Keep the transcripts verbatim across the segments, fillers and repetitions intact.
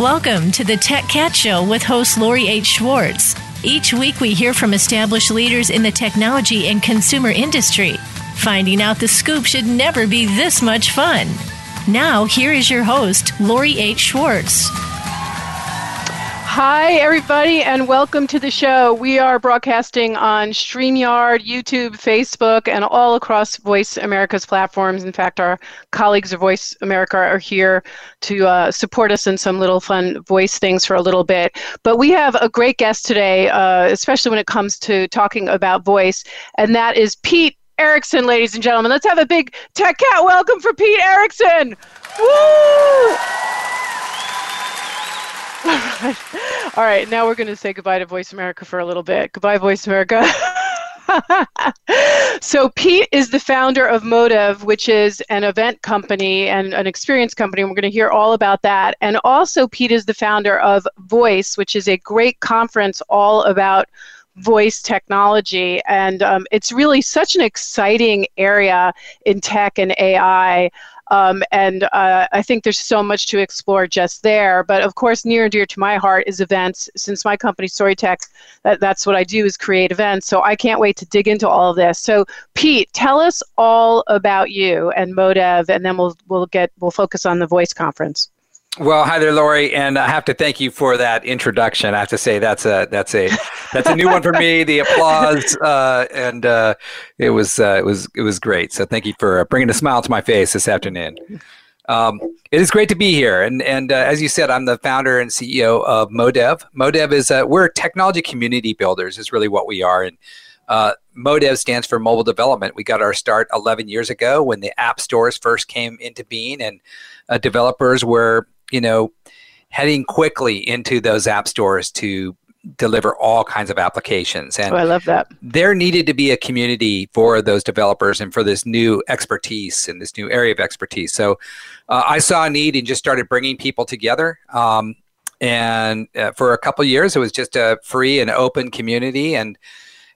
Welcome to the Tech Cat Show with host Lori H. Schwartz. Each week we hear from established leaders in the technology and consumer industry. Finding out the scoop should never be this much fun. Now, here is your host, Lori H. Schwartz. Hi, everybody, and welcome to the show. We are broadcasting on StreamYard, YouTube, Facebook, and all across Voice America's platforms. In fact, our colleagues of Voice America are here to uh, support us in some little fun voice things for a little bit. But we have a great guest today, uh, especially when it comes to talking about voice, and that is Pete Erickson, ladies and gentlemen. Let's have a big Tech Cat welcome for Pete Erickson. Woo! All right. All right, now we're going to say goodbye to Voice America for a little bit. Goodbye, Voice America. So Pete is the founder of Modev, which is an event company and an experience company. We're going to hear all about that. And also, Pete is the founder of Voice, which is a great conference all about voice technology. And um, it's really such an exciting area in tech and A I. Um, and uh, I think there's so much to explore just there. But of course, near and dear to my heart is events. Since my company, Storytech, that, that's what I do is create events. So I can't wait to dig into all of this. So Pete, tell us all about you and Modev, and then we'll we'll get we'll focus on the Voice conference. Well, hi there, Lori, and I have to thank you for that introduction. I have to say that's a that's a that's a new one for me. The applause, uh, and uh, it was uh, it was it was great. So thank you for bringing a smile to my face this afternoon. Um, it is great to be here, and and uh, as you said, I'm the founder and C E O of Modev. Modev is uh, we're technology community builders is really what we are, and uh, Modev stands for mobile development. We got our start eleven years ago when the app stores first came into being, and uh, developers were you know, heading quickly into those app stores to deliver all kinds of applications. And oh, I love that. There needed to be a community for those developers and for this new expertise and this new area of expertise. So uh, I saw a need and just started bringing people together. Um, and uh, for a couple of years, it was just a free and open community. And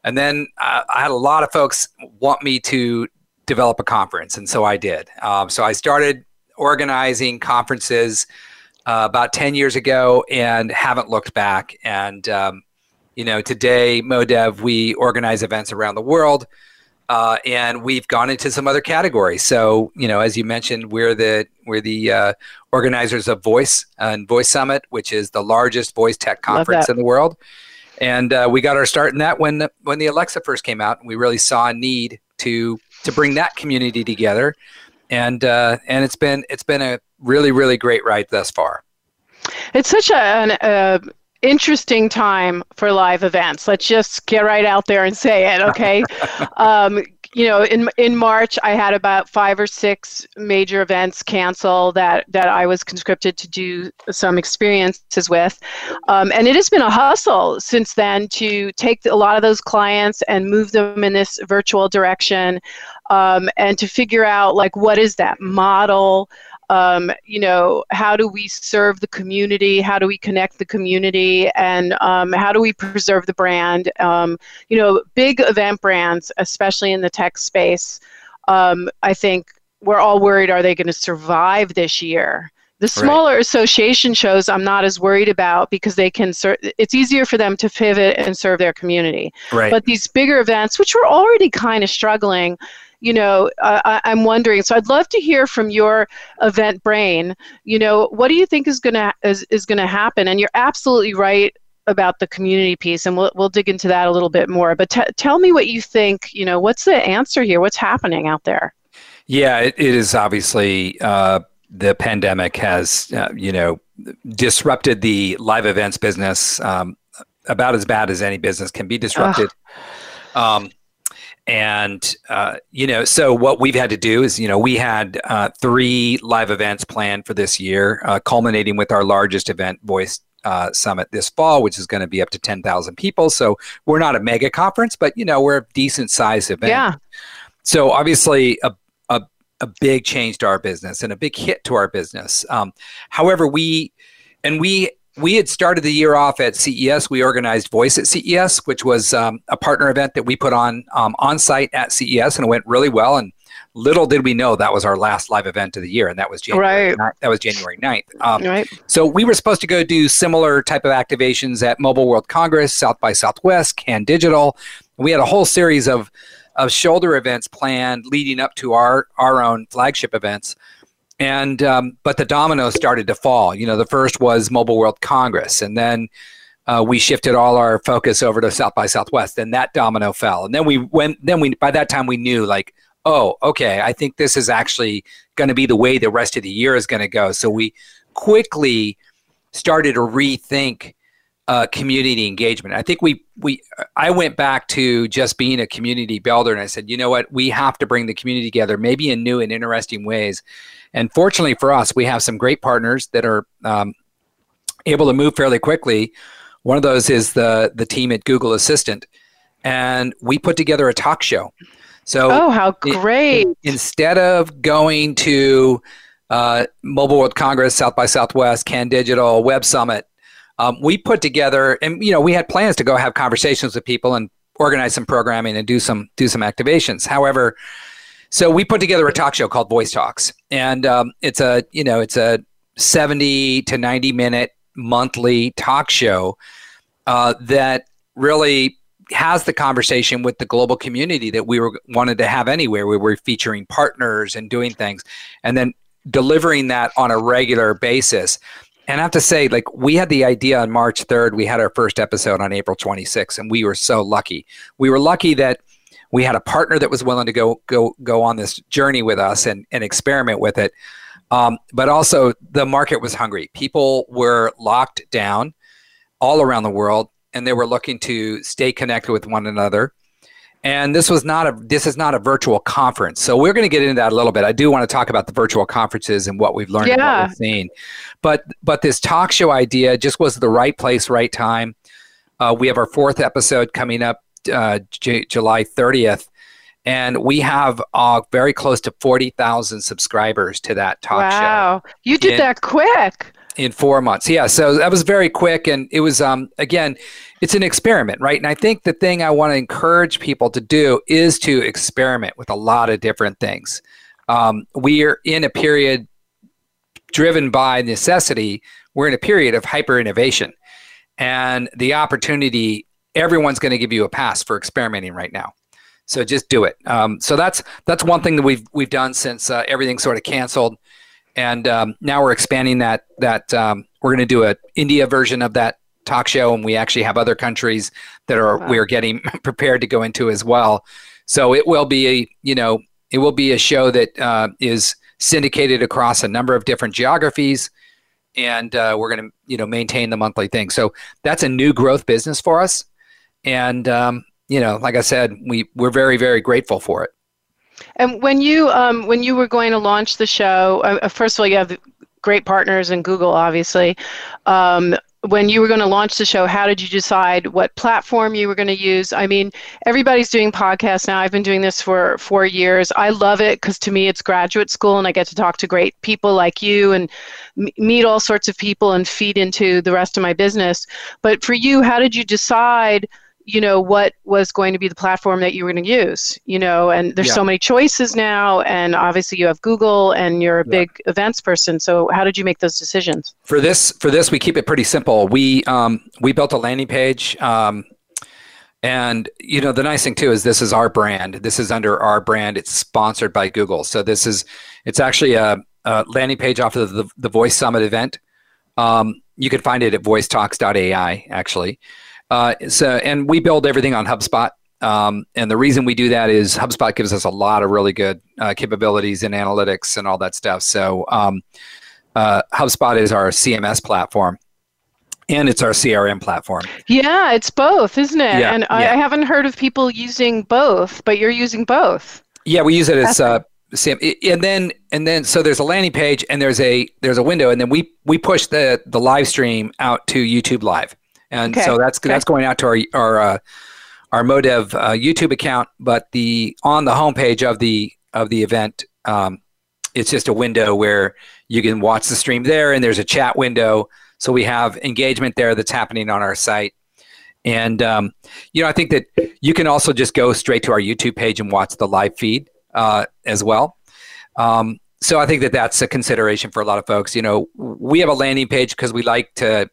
and then I, I had a lot of folks want me to develop a conference. And so I did. Um, so I started organizing conferences uh, about ten years ago and haven't looked back. And, um, you know, today, Modev, we organize events around the world uh, and we've gone into some other categories. So, you know, as you mentioned, we're the we're the uh, organizers of Voice and Voice Summit, which is the largest voice tech conference in the world. And uh, we got our start in that when the, when the Alexa first came out. And we really saw a need to to bring that community together. And uh, and it's been it's been a really really great ride thus far. It's such a, an uh, interesting time for live events. Let's just get right out there and say it, okay? um, you know, in in March, I had about five or six major events cancel that that I was conscripted to do some experiences with, um, and it has been a hustle since then to take a lot of those clients and move them in this virtual direction. Um, and to figure out, like, what is that model? Um, you know, how do we serve the community? How do we connect the community? And um, how do we preserve the brand? Um, you know, big event brands, especially in the tech space, um, I think we're all worried, are they going to survive this year? The smaller right. association shows I'm not as worried about because they can. Ser- it's easier for them to pivot and serve their community. Right. But these bigger events, which were already kind of struggling, you know, uh, I, I'm wondering. So I'd love to hear from your event brain. You know, what do you think is gonna is, is gonna happen? And you're absolutely right about the community piece, and we'll we'll dig into that a little bit more. But t- tell me what you think. You know, what's the answer here? What's happening out there? Yeah, it, it is obviously uh, the pandemic has uh, you know disrupted the live events business um, about as bad as any business can be disrupted. Um, And, uh, you know, so what we've had to do is, you know, we had uh, three live events planned for this year, uh, culminating with our largest event, Voice uh, Summit, this fall, which is going to be up to ten thousand people. So we're not a mega conference, but, you know, we're a decent sized event. Yeah. So obviously a, a, a big change to our business and a big hit to our business. Um, however, we and we We had started the year off at C E S. We organized Voice at C E S, which was um, a partner event that we put on um, on site at C E S, and it went really well. And Little did we know that was our last live event of the year, and that was January. Right. That was January ninth. Um, right. So we were supposed to go do similar type of activations at Mobile World Congress, South by Southwest, Cannes Digital. We had a whole series of of shoulder events planned leading up to our our own flagship events, and um, but the dominoes started to fall. You know, the first was Mobile World Congress, and then Uh, we shifted all our focus over to South by Southwest, and that domino fell. And then we went. Then we by that time we knew, like, oh, okay, I think this is actually going to be the way the rest of the year is going to go. So we quickly started to rethink uh, community engagement. I think we we I went back to just being a community builder, and I said, you know what, we have to bring the community together, maybe in new and interesting ways. And fortunately for us, we have some great partners that are um, able to move fairly quickly. One of those is the the team at Google Assistant, and we put together a talk show. So oh, how great! In, instead of going to uh, Mobile World Congress, South by Southwest, Cannes Digital, Web Summit, um, we put together, and you know, we had plans to go have conversations with people and organize some programming and do some do some activations. However, so we put together a talk show called Voice Talks, and um, it's a you know it's a seventy to ninety minute monthly talk show uh, that really has the conversation with the global community that we were wanted to have anyway. We were featuring partners and doing things, and then delivering that on a regular basis. And I have to say, like, we had the idea on March third. We had our first episode on April twenty-sixth, and we were so lucky. We were lucky that we had a partner that was willing to go go go on this journey with us and and experiment with it. Um, but also the market was hungry. People were locked down all around the world, and they were looking to stay connected with one another. And this was not a this is not a virtual conference. So we're going to get into that a little bit. I do want to talk about the virtual conferences and what we've learned yeah. and what we've seen. But but this talk show idea just was the right place, right time. Uh, we have our fourth episode coming up uh, J- July thirtieth. And we have uh, very close to forty thousand subscribers to that talk wow. show. Wow, you did in, that quick. In four months, yeah. So that was very quick, and it was, um, again, it's an experiment, right? And I think the thing I want to encourage people to do is to experiment with a lot of different things. Um, we are in a period driven by necessity. We're in a period of hyper-innovation. And the opportunity, everyone's going to give you a pass for experimenting right now. So just do it. Um, so that's that's one thing that we've we've done since uh, everything sort of canceled, and um, now we're expanding that. That um, we're going to do an India version of that talk show, and we actually have other countries that are wow. we're getting prepared to go into as well. So it will be a, you know it will be a show that uh, is syndicated across a number of different geographies, and uh, we're going to you know maintain the monthly thing. So that's a new growth business for us, and. Um, You know, like I said, we, we're very, very grateful for it. And when you um, when you were going to launch the show, uh, first of all, you have great partners in Google, obviously. Um, when you were going to launch the show, how did you decide what platform you were going to use? I mean, everybody's doing podcasts now. I've been doing this for four years. I love it because to me, it's graduate school, and I get to talk to great people like you and m- meet all sorts of people and feed into the rest of my business. But for you, how did you decide you know, what was going to be the platform that you were going to use, you know, and there's yeah. so many choices now, and obviously you have Google and you're a yeah. big events person. So how did you make those decisions? For this, for this, we keep it pretty simple. We, um, we built a landing page. Um, and you know, the nice thing too, is this is our brand. This is under our brand. It's sponsored by Google. So this is, it's actually a, a landing page off of the, the Voice Summit event. Um, you can find it at voice talks dot a i actually. Uh, so, and we build everything on HubSpot. Um, and the reason we do that is HubSpot gives us a lot of really good uh, capabilities in analytics and all that stuff. So um, uh, HubSpot is our C M S platform, and it's our C R M platform. Yeah, it's both, isn't it? Yeah, and I, yeah. I haven't heard of people using both, but you're using both. Yeah, we use it as uh, C M, and then and then so there's a landing page, and there's a there's a window, and then we we push the the live stream out to YouTube Live. And okay. so that's okay. that's going out to our our uh, our Modev uh, YouTube account, but the on the homepage of the of the event, um, it's just a window where you can watch the stream there, and there's a chat window. So we have engagement there that's happening on our site, and um, you know I think that you can also just go straight to our YouTube page and watch the live feed. uh, as well. Um, so I think that that's a consideration for a lot of folks. You know, we have a landing page because we like to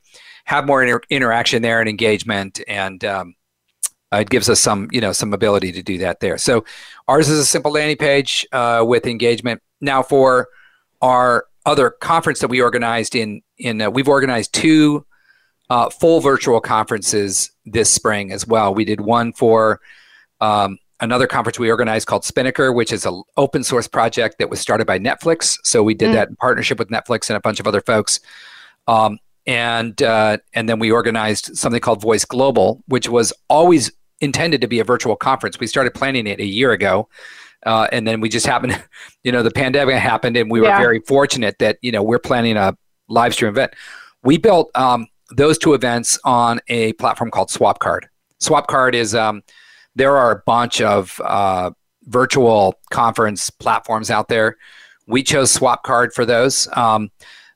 have more inter interaction there and engagement, and um, it gives us some, you know, some ability to do that there. So ours is a simple landing page uh, with engagement. Now for our other conference that we organized in, in uh, we've organized two uh, full virtual conferences this spring as well. We did one for um, another conference we organized called Spinnaker, which is an open source project that was started by Netflix. So we did mm. that in partnership with Netflix and a bunch of other folks. Um, and uh, and then we organized something called Voice Global, which was always intended to be a virtual conference. We started planning it a year ago. Uh, and then we just happened, you know, the pandemic happened, and we yeah. were very fortunate that, you know, we're planning a live stream event. We built um, those two events on a platform called Swapcard. Swapcard is, um, there are a bunch of uh, virtual conference platforms out there. We chose Swapcard for those, um,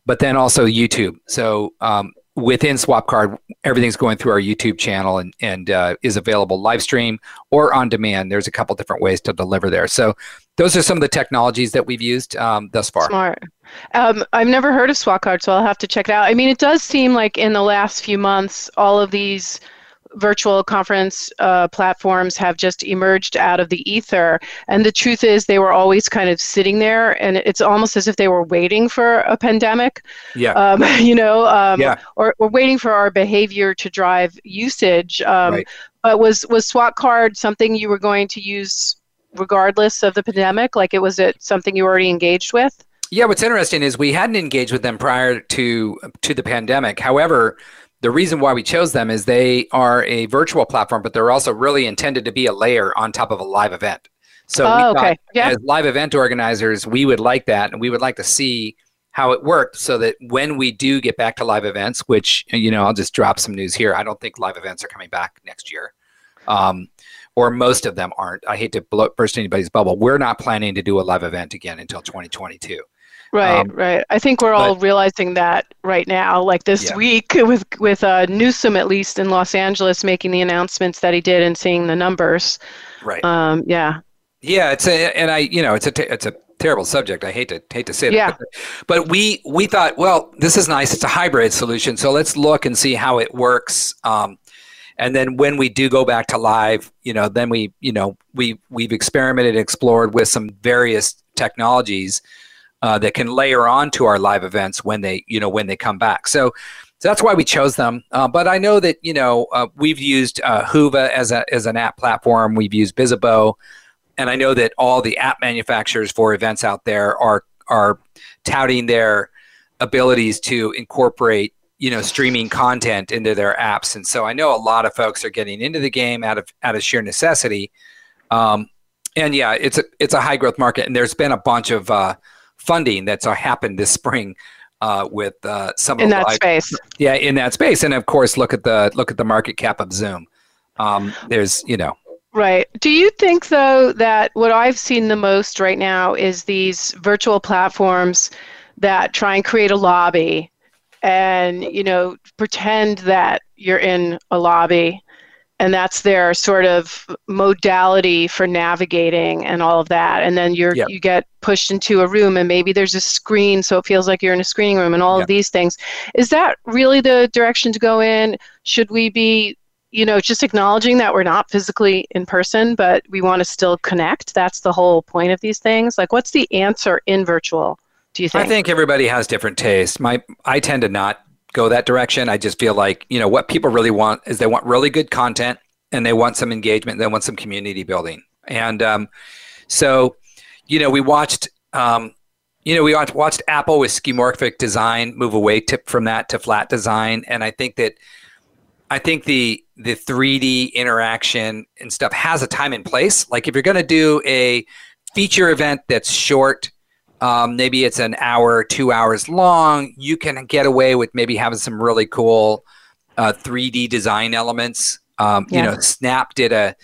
but then also YouTube. So um, within Swapcard, everything's going through our YouTube channel and, and uh, is available live stream or on demand. There's a couple different ways to deliver there. So those are some of the technologies that we've used um, thus far. Smart. Um, I've never heard of Swapcard, so I'll have to check it out. I mean, it does seem like in the last few months, all of these virtual conference uh, platforms have just emerged out of the ether. And the truth is they were always kind of sitting there, and it's almost as if they were waiting for a pandemic, yeah. um, you know, um, yeah. or, or waiting for our behavior to drive usage. Um, right. But was, was Swapcard something you were going to use regardless of the pandemic? Like, it was it something you were already engaged with? Yeah, what's interesting is we hadn't engaged with them prior to, to the pandemic. However, the reason why we chose them is they are a virtual platform, but they're also really intended to be a layer on top of a live event. So oh, we okay. yeah. as live event organizers, we would like that, and we would like to see how it worked so that when we do get back to live events, which, you know, I'll just drop some news here. I don't think live events are coming back next year, um, or most of them aren't. I hate to blow, burst anybody's bubble. We're not planning to do a live event again until twenty twenty-two. Right, um, right. I think we're but, all realizing that right now, like this yeah. week with with uh, Newsom, at least in Los Angeles, making the announcements that he did and seeing the numbers. Right. Um, yeah. Yeah. It's a, and I, you know, it's a, t it's a terrible subject. I hate to hate to say yeah. that. But, but we we thought, well, this is nice. It's a hybrid solution, so let's look and see how it works. Um, and then when we do go back to live, you know, then we, you know, we we've experimented, explored with some various technologies. Uh, that can layer on to our live events when they, you know, when they come back. So, so that's why we chose them. Uh, but I know that, you know, uh, we've used uh, Whova as a as an app platform. We've used Bizzabo, and I know that all the app manufacturers for events out there are are touting their abilities to incorporate, you know, streaming content into their apps. And so I know a lot of folks are getting into the game out of out of sheer necessity. Um, and yeah, it's a it's a high growth market, and there's been a bunch of uh, funding that's happened this spring uh, with uh, some in of that live, space. Yeah, in that space, and of course, look at the look at the market cap of Zoom. Um, there's, you know, right. Do you think though that what I've seen the most right now is these virtual platforms that try and create a lobby, and, you know, pretend that you're in a lobby, and that's their sort of modality for navigating and all of that. And then you're yep. you get pushed into a room, and maybe there's a screen, so it feels like you're in a screening room, and all yep. of these things. Is that really the direction to go in? Should we be, you know, just acknowledging that we're not physically in person, but we want to still connect? That's the whole point of these things. Like, what's the answer in virtual, do you think? I think everybody has different tastes. My, I tend to not go that direction. I just feel like, you know, what people really want is they want really good content, and they want some engagement, and they want some community building. And um, so, you know, we watched, um, you know, we watched Apple with skeuomorphic design move away tip from that to flat design. And I think that, I think the the three D interaction and stuff has a time and place. Like, if you're going to do a feature event that's short, Um, maybe it's an hour, two hours long, you can get away with maybe having some really cool uh, three D design elements. Um, yeah. You know, Snap did a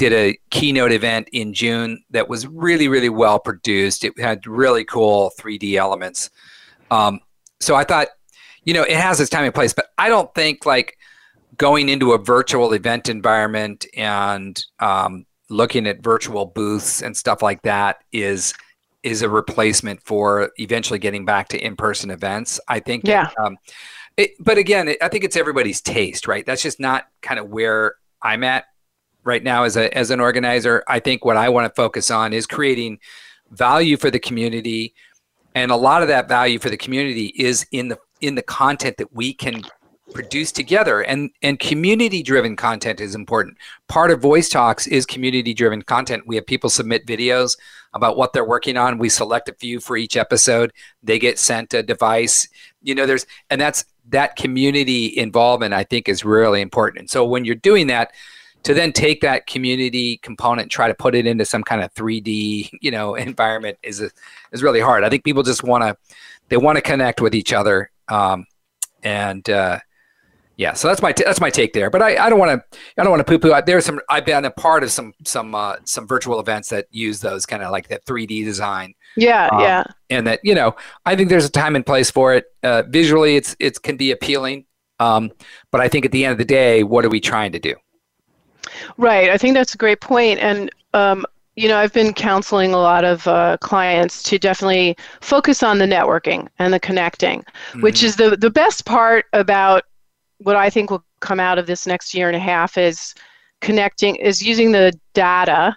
did a keynote event in June that was really, really well produced. It had really cool three D elements. Um, so I thought, you know, it has its time and place, but I don't think like going into a virtual event environment and um, looking at virtual booths and stuff like that is is a replacement for eventually getting back to in-person events, I think. Yeah. Um, it, but again, it, I think it's everybody's taste, right? That's just not kind of where I'm at right now as a as an organizer. I think what I want to focus on is creating value for the community, and a lot of that value for the community is in the in the content that we can produce together, and and community-driven content is important. Part of Voice Talks is community-driven content. We have people submit videos about what they're working on. We select a few for each episode. They get sent a device. You know, there's and that's that community involvement, I think, is really important. And so when you're doing that, to then take that community component, try to put it into some kind of three D, you know, environment is a, is really hard. I think people just want to they want to connect with each other, um, and uh, yeah. So that's my t- that's my take there. But I don't want to I don't want to poo poo. There's some I've been a part of some some uh, some virtual events that use those kind of like that three D design. Yeah, um, yeah. And that, you know, I think there's a time and place for it. Uh, visually, it's it can be appealing, um, but I think at the end of the day, what are we trying to do? Right. I think that's a great point. And, um, you know, I've been counseling a lot of uh, clients to definitely focus on the networking and the connecting, mm-hmm. which is the, the best part about what I think will come out of this next year and a half is connecting, is using the data,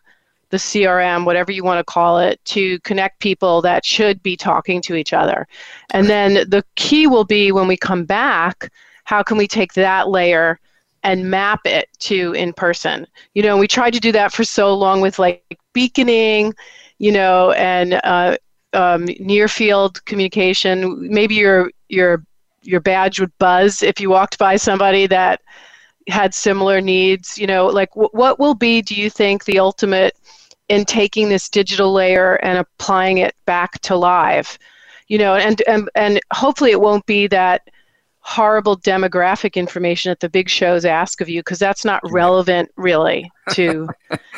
the C R M, whatever you want to call it, to connect people that should be talking to each other. And then the key will be when we come back, how can we take that layer and map it to in person. You know, we tried to do that for so long with like beaconing, you know, and uh, um, near field communication. Maybe your your your badge would buzz if you walked by somebody that had similar needs. You know, like w- what will be, do you think, the ultimate in taking this digital layer and applying it back to live? You know, and and, and hopefully it won't be that horrible demographic information that the big shows ask of you, because that's not relevant really to,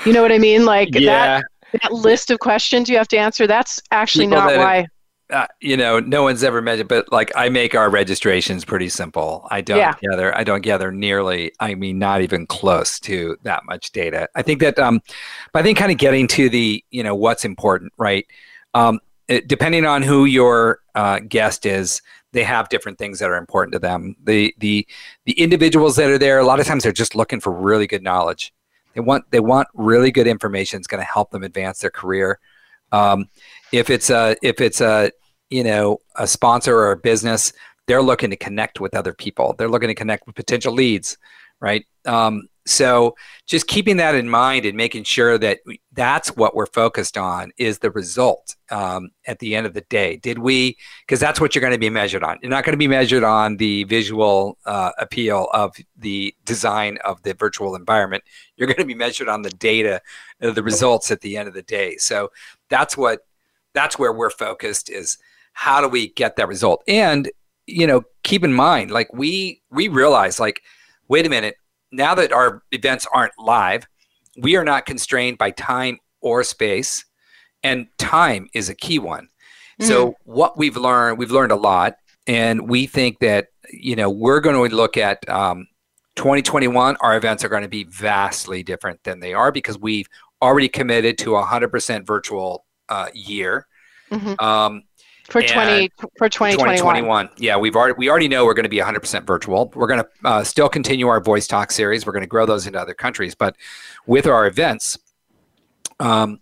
you know what I mean? Like yeah. that, that list of questions you have to answer, that's actually people not that why. It, uh, you know, no one's ever measured, but like I make our registrations pretty simple. I don't yeah. gather, I don't gather nearly, I mean, not even close to that much data. I think that, um, but I think kind of getting to the, you know, what's important, right? Um, it, depending on who your uh, guest is, they have different things that are important to them. The the the individuals that are there, a lot of times they're just looking for really good knowledge. They want they want really good information that's going to help them advance their career. Um, if it's a if it's a you know a sponsor or a business, they're looking to connect with other people. They're looking to connect with potential leads, right? Um, so just keeping that in mind and making sure that we, that's what we're focused on is the result um, at the end of the day. Did we, because that's what you're going to be measured on. You're not going to be measured on the visual uh, appeal of the design of the virtual environment. You're going to be measured on the data, the results at the end of the day. So that's what, that's where we're focused, is how do we get that result? And, you know, keep in mind, like we, we realize like, wait a minute, now that our events aren't live, we are not constrained by time or space, and time is a key one. Mm-hmm. So what we've learned, we've learned a lot, and we think that, you know, we're going to look at um, twenty twenty-one, our events are going to be vastly different than they are, because we've already committed to a one hundred percent virtual uh, year. Mm-hmm. Um, For twenty for twenty twenty-one. twenty twenty-one. Yeah, we've already we already know we're going to be one hundred percent virtual. We're going to uh, still continue our Voice Talk series. We're going to grow those into other countries, but with our events, um,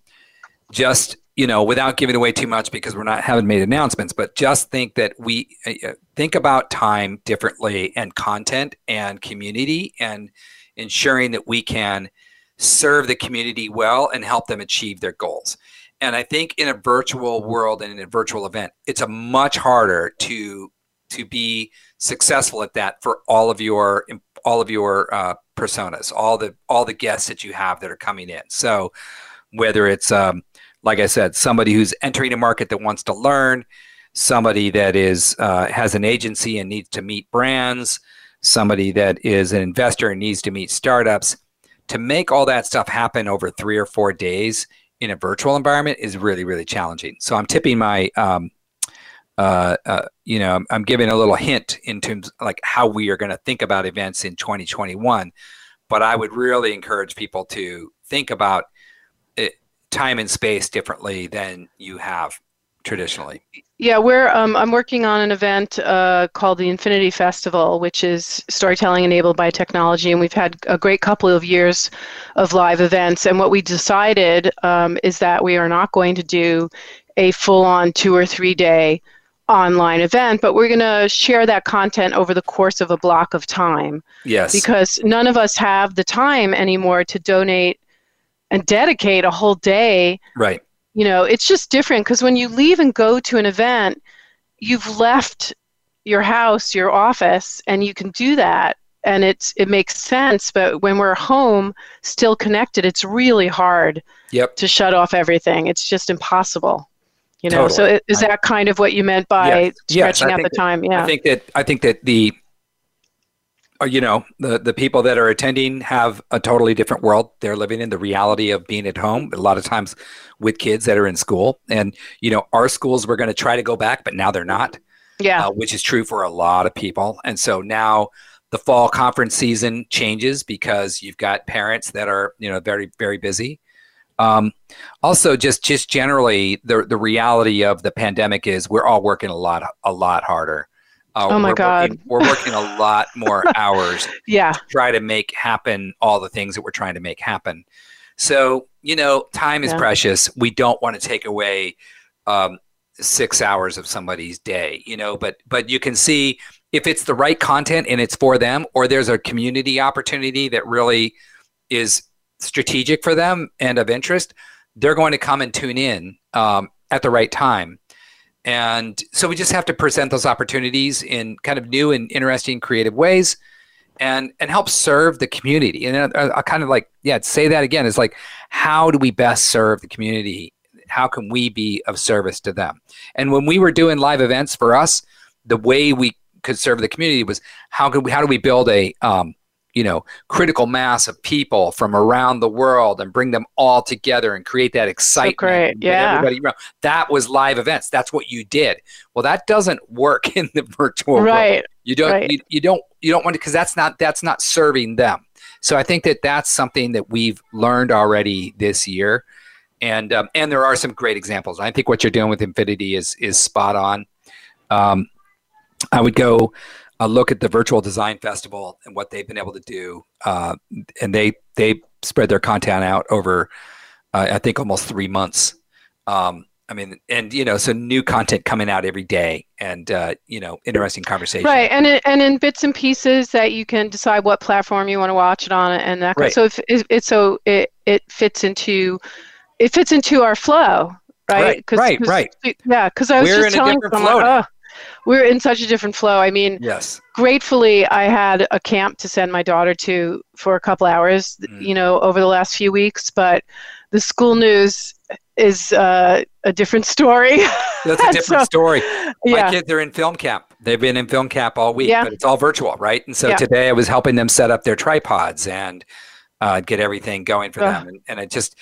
just you know, without giving away too much because we're not haven't made announcements, but just think that we uh, think about time differently, and content and community, and ensuring that we can serve the community well and help them achieve their goals. And I think in a virtual world and in a virtual event, it's a much harder to to be successful at that for all of your all of your uh, personas, all the all the guests that you have that are coming in. So whether it's um, like I said, somebody who's entering a market that wants to learn, somebody that is uh, has an agency and needs to meet brands, somebody that is an investor and needs to meet startups, to make all that stuff happen over three or four days in a virtual environment is really, really challenging. So I'm tipping my, um, uh, uh, you know, I'm, I'm giving a little hint in terms of like how we are going to think about events in twenty twenty-one. But I would really encourage people to think about time and space differently than you have traditionally? Yeah, we're um, I'm working on an event uh, called the Infinity Festival, which is storytelling enabled by technology, and we've had a great couple of years of live events. And what we decided um, is that we are not going to do a full-on two or three-day online event, but we're going to share that content over the course of a block of time. Yes. Because none of us have the time anymore to donate and dedicate a whole day. Right. You know, it's just different because when you leave and go to an event, you've left your house, your office, and you can do that, and it's it makes sense. But when we're home, still connected, it's really hard yep. to shut off everything. It's just impossible. You know, totally. So is that kind of what you meant by yes. stretching yes, out the that, time? Yeah, I think that I think that the, you know, the the people that are attending have a totally different world. They're living in the reality of being at home. A lot of times, with kids that are in school, and you know, our schools were going to try to go back, but now they're not. Yeah, uh, which is true for a lot of people. And so now the fall conference season changes because you've got parents that are you know very very busy. Um, also, just just generally, the the reality of the pandemic is we're all working a lot a lot harder. Uh, oh my we're God, working, we're working a lot more hours. Yeah, to try to make happen all the things that we're trying to make happen. So you know, time is yeah. precious. We don't want to take away um, six hours of somebody's day. You know, but but you can see if it's the right content and it's for them, or there's a community opportunity that really is strategic for them and of interest, they're going to come and tune in um, at the right time. And so we just have to present those opportunities in kind of new and interesting, creative ways and and help serve the community. And I, I kind of like, yeah, say that again. It's like, how do we best serve the community? How can we be of service to them? And when we were doing live events for us, the way we could serve the community was how could we, how do we build a, um, you know, critical mass of people from around the world and bring them all together and create that excitement. So great. Yeah. Everybody around. That was live events. That's what you did. Well, that doesn't work in the virtual right. world. You don't, right. you, you don't, you don't want to, because that's not, that's not serving them. So I think that that's something that we've learned already this year. And, um, and there are some great examples. I think what you're doing with Infinity is, is spot on. Um, I would go, Uh, look at the Virtual Design Festival and what they've been able to do. Uh, and they they spread their content out over, uh, I think, almost three months. Um, I mean, and, you know, so new content coming out every day and, uh, you know, interesting conversation. Right. And in, and in bits and pieces that you can decide what platform you want to watch it on. And that right. so, if it, it, so it, it fits into it fits into our flow, right? Right, Cause, right, cause, right. Yeah, because I was We're just telling someone, we're in such a different flow. I mean, yes. gratefully, I had a camp to send my daughter to for a couple hours, mm. you know, over the last few weeks. But the school news is uh, a different story. That's a different so, story. Yeah. My kids are in film camp. They've been in film camp all week, yeah. but it's all virtual, right? And so yeah. today I was helping them set up their tripods and uh, get everything going for uh. them. And, and it just,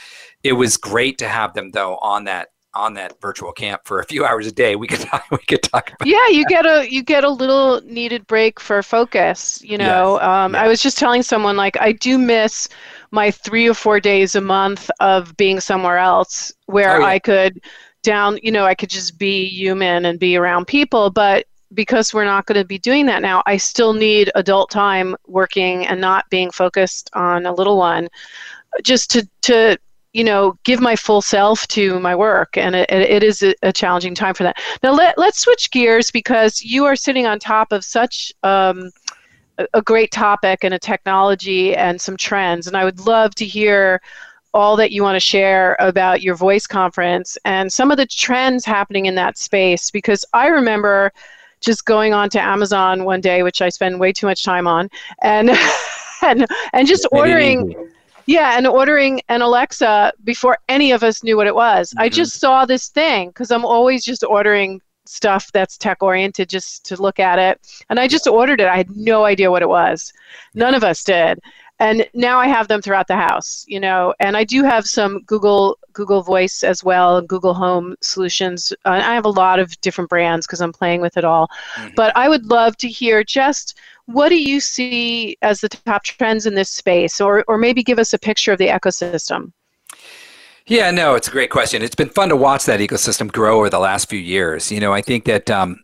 it was great to have them, though, on that on that virtual camp for a few hours a day. We could talk, we could talk about yeah, you that. get a you get a little needed break for focus, you know. Yes. Um, yes. I was just telling someone, like, I do miss my three or four days a month of being somewhere else where oh, yeah. I could down, you know, I could just be human and be around people. But because we're not going to be doing that now, I still need adult time working and not being focused on a little one just to, to you know, give my full self to my work. And it, it is a challenging time for that. Now, let, let's switch gears because you are sitting on top of such um, a great topic and a technology and some trends. And I would love to hear all that you want to share about your voice conference and some of the trends happening in that space. Because I remember just going on to Amazon one day, which I spend way too much time on, and and, and just ordering... Yeah, and ordering an Alexa before any of us knew what it was. Mm-hmm. I just saw this thing because I'm always just ordering stuff that's tech-oriented just to look at it. And I just ordered it. I had no idea what it was. None of us did. And now I have them throughout the house, you know. And I do have some Google Google Voice as well, Google Home solutions. Uh, I have a lot of different brands because I'm playing with it all. Mm-hmm. But I would love to hear just... what do you see as the top trends in this space? Or or maybe give us a picture of the ecosystem. Yeah, no, it's a great question. It's been fun to watch that ecosystem grow over the last few years. You know, I think that, um,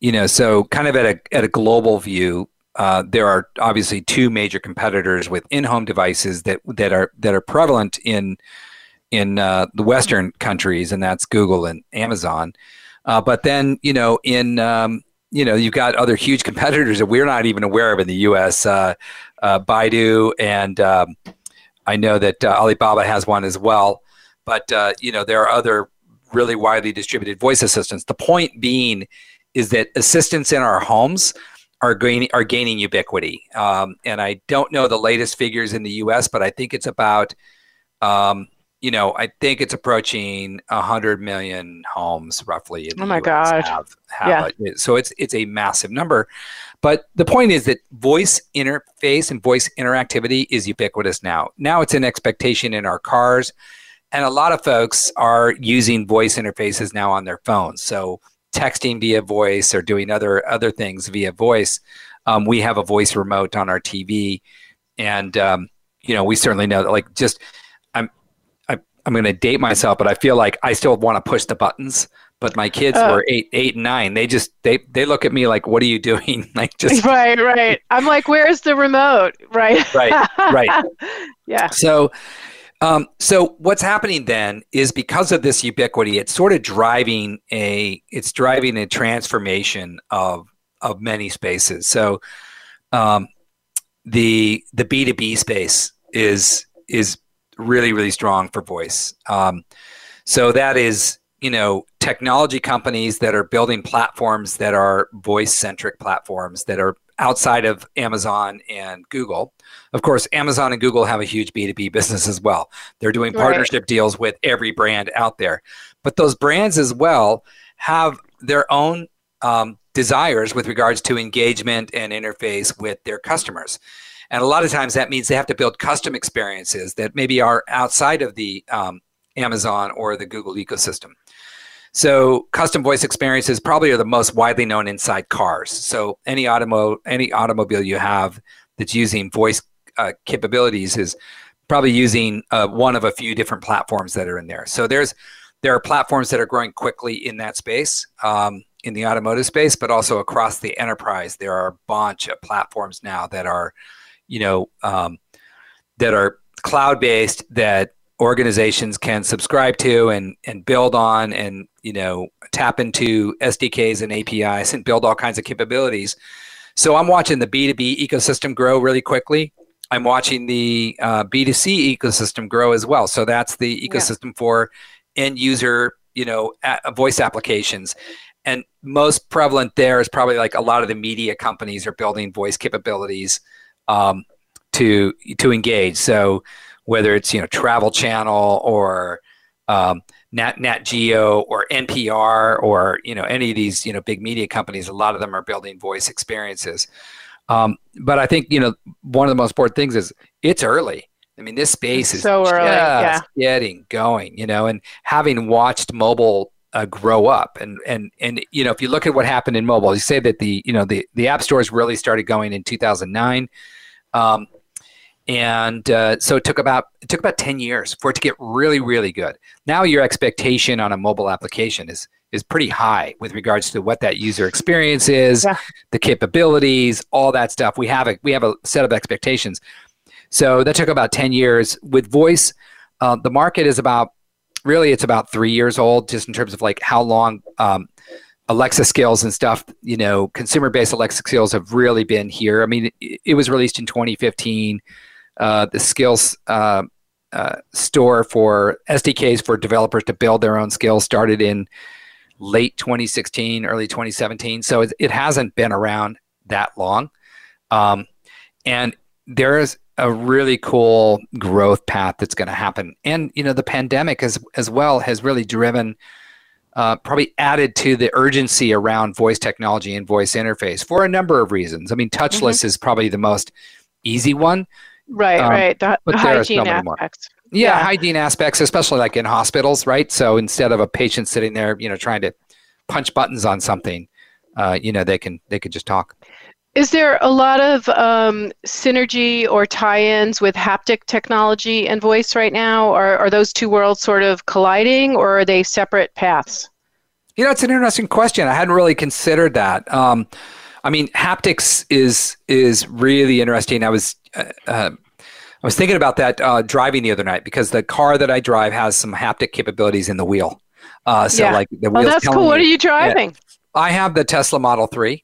you know, so kind of at a at a global view, uh, there are obviously two major competitors with in-home devices that that are that are prevalent in in uh, the Western countries, and that's Google and Amazon. Uh, but then, you know, in um, you know, you've got other huge competitors that we're not even aware of in the U S. Uh, uh, Baidu, and um, I know that uh, Alibaba has one as well. But, uh, you know, there are other really widely distributed voice assistants. The point being is that assistants in our homes are gaining, are gaining ubiquity. Um, and I don't know the latest figures in the U S, but I think it's about, um, you know, I think it's approaching one hundred million homes roughly. In the oh, my U S God. Have, have yeah. a, so it's it's a massive number. But the point is that voice interface and voice interactivity is ubiquitous now. Now it's an expectation in our cars. And a lot of folks are using voice interfaces now on their phones. So texting via voice or doing other other things via voice. Um, we have a voice remote on our T V, and um, you know, we certainly know that. Like, just I'm I, I'm going to date myself, but I feel like I still want to push the buttons. But my kids uh, were eight, eight, and nine. They just they they look at me like, "What are you doing?" Like, just right, right. I'm like, "Where's the remote?" Right, right, right. Yeah. So. Um, so what's happening then is because of this ubiquity, it's sort of driving a it's driving a transformation of of many spaces. So um, the the B two B space is is really really strong for voice. Um, so that is you know technology companies that are building platforms that are voice centric platforms that are outside of Amazon and Google. Of course, Amazon and Google have a huge B two B business as well. They're doing partnership right. deals with every brand out there. But those brands as well have their own um, desires with regards to engagement and interface with their customers. And a lot of times that means they have to build custom experiences that maybe are outside of the um, Amazon or the Google ecosystem. So custom voice experiences probably are the most widely known inside cars. So any automo- any automobile you have that's using voice uh, capabilities is probably using uh, one of a few different platforms that are in there. So there's there are platforms that are growing quickly in that space, um, in the automotive space, but also across the enterprise. There are a bunch of platforms now that are, you know, um, that are cloud-based that organizations can subscribe to and and build on and, you know, tap into S D Ks and A P Is and build all kinds of capabilities. So I'm watching the B two B ecosystem grow really quickly. I'm watching the uh, B two C ecosystem grow as well. So that's the ecosystem yeah. for end user, you know, a- voice applications. And most prevalent there is probably like a lot of the media companies are building voice capabilities um, to to engage. So whether it's, you know, Travel Channel or um, Nat, Nat Geo or N P R or, you know, any of these, you know, big media companies, a lot of them are building voice experiences. Um, but I think, you know, one of the most important things is it's early. I mean, this space is so early, yeah. getting going, you know, and having watched mobile uh, grow up and, and, and, you know, if you look at what happened in mobile, you say that the, you know, the, the app stores really started going in two thousand nine. Um, And uh, so it took about it took about ten years for it to get really, really good. Now your expectation on a mobile application is is pretty high with regards to what that user experience is, yeah. the capabilities, all that stuff. We have a we have a set of expectations. So that took about ten years with voice. Uh, the market is about really it's about three years old, just in terms of like how long um, Alexa skills and stuff. You know, consumer-based Alexa skills have really been here. I mean, it, it was released in twenty fifteen. Uh, the skills uh, uh, store for S D Ks for developers to build their own skills started in late twenty sixteen, early twenty seventeen. So it, it hasn't been around that long. Um, and there is a really cool growth path that's going to happen. And, you know, the pandemic as, as well has really driven, uh, probably added to the urgency around voice technology and voice interface for a number of reasons. I mean, touchless mm-hmm. is probably the most easy one. Right, um, right. The, the hygiene so aspects. Yeah, yeah, hygiene aspects, especially like in hospitals, right? So instead of a patient sitting there, you know, trying to punch buttons on something, uh, you know, they can they can just talk. Is there a lot of um, synergy or tie-ins with haptic technology and voice right now? Or are those two worlds sort of colliding, or are they separate paths? You know, it's an interesting question. I hadn't really considered that. Um, I mean, haptics is is really interesting. I was uh, uh, I was thinking about that uh, driving the other night, because the car that I drive has some haptic capabilities in the wheel. Uh, so yeah. like the wheel's oh, that's telling cool. me, what are you driving? Yeah, I have the Tesla Model three.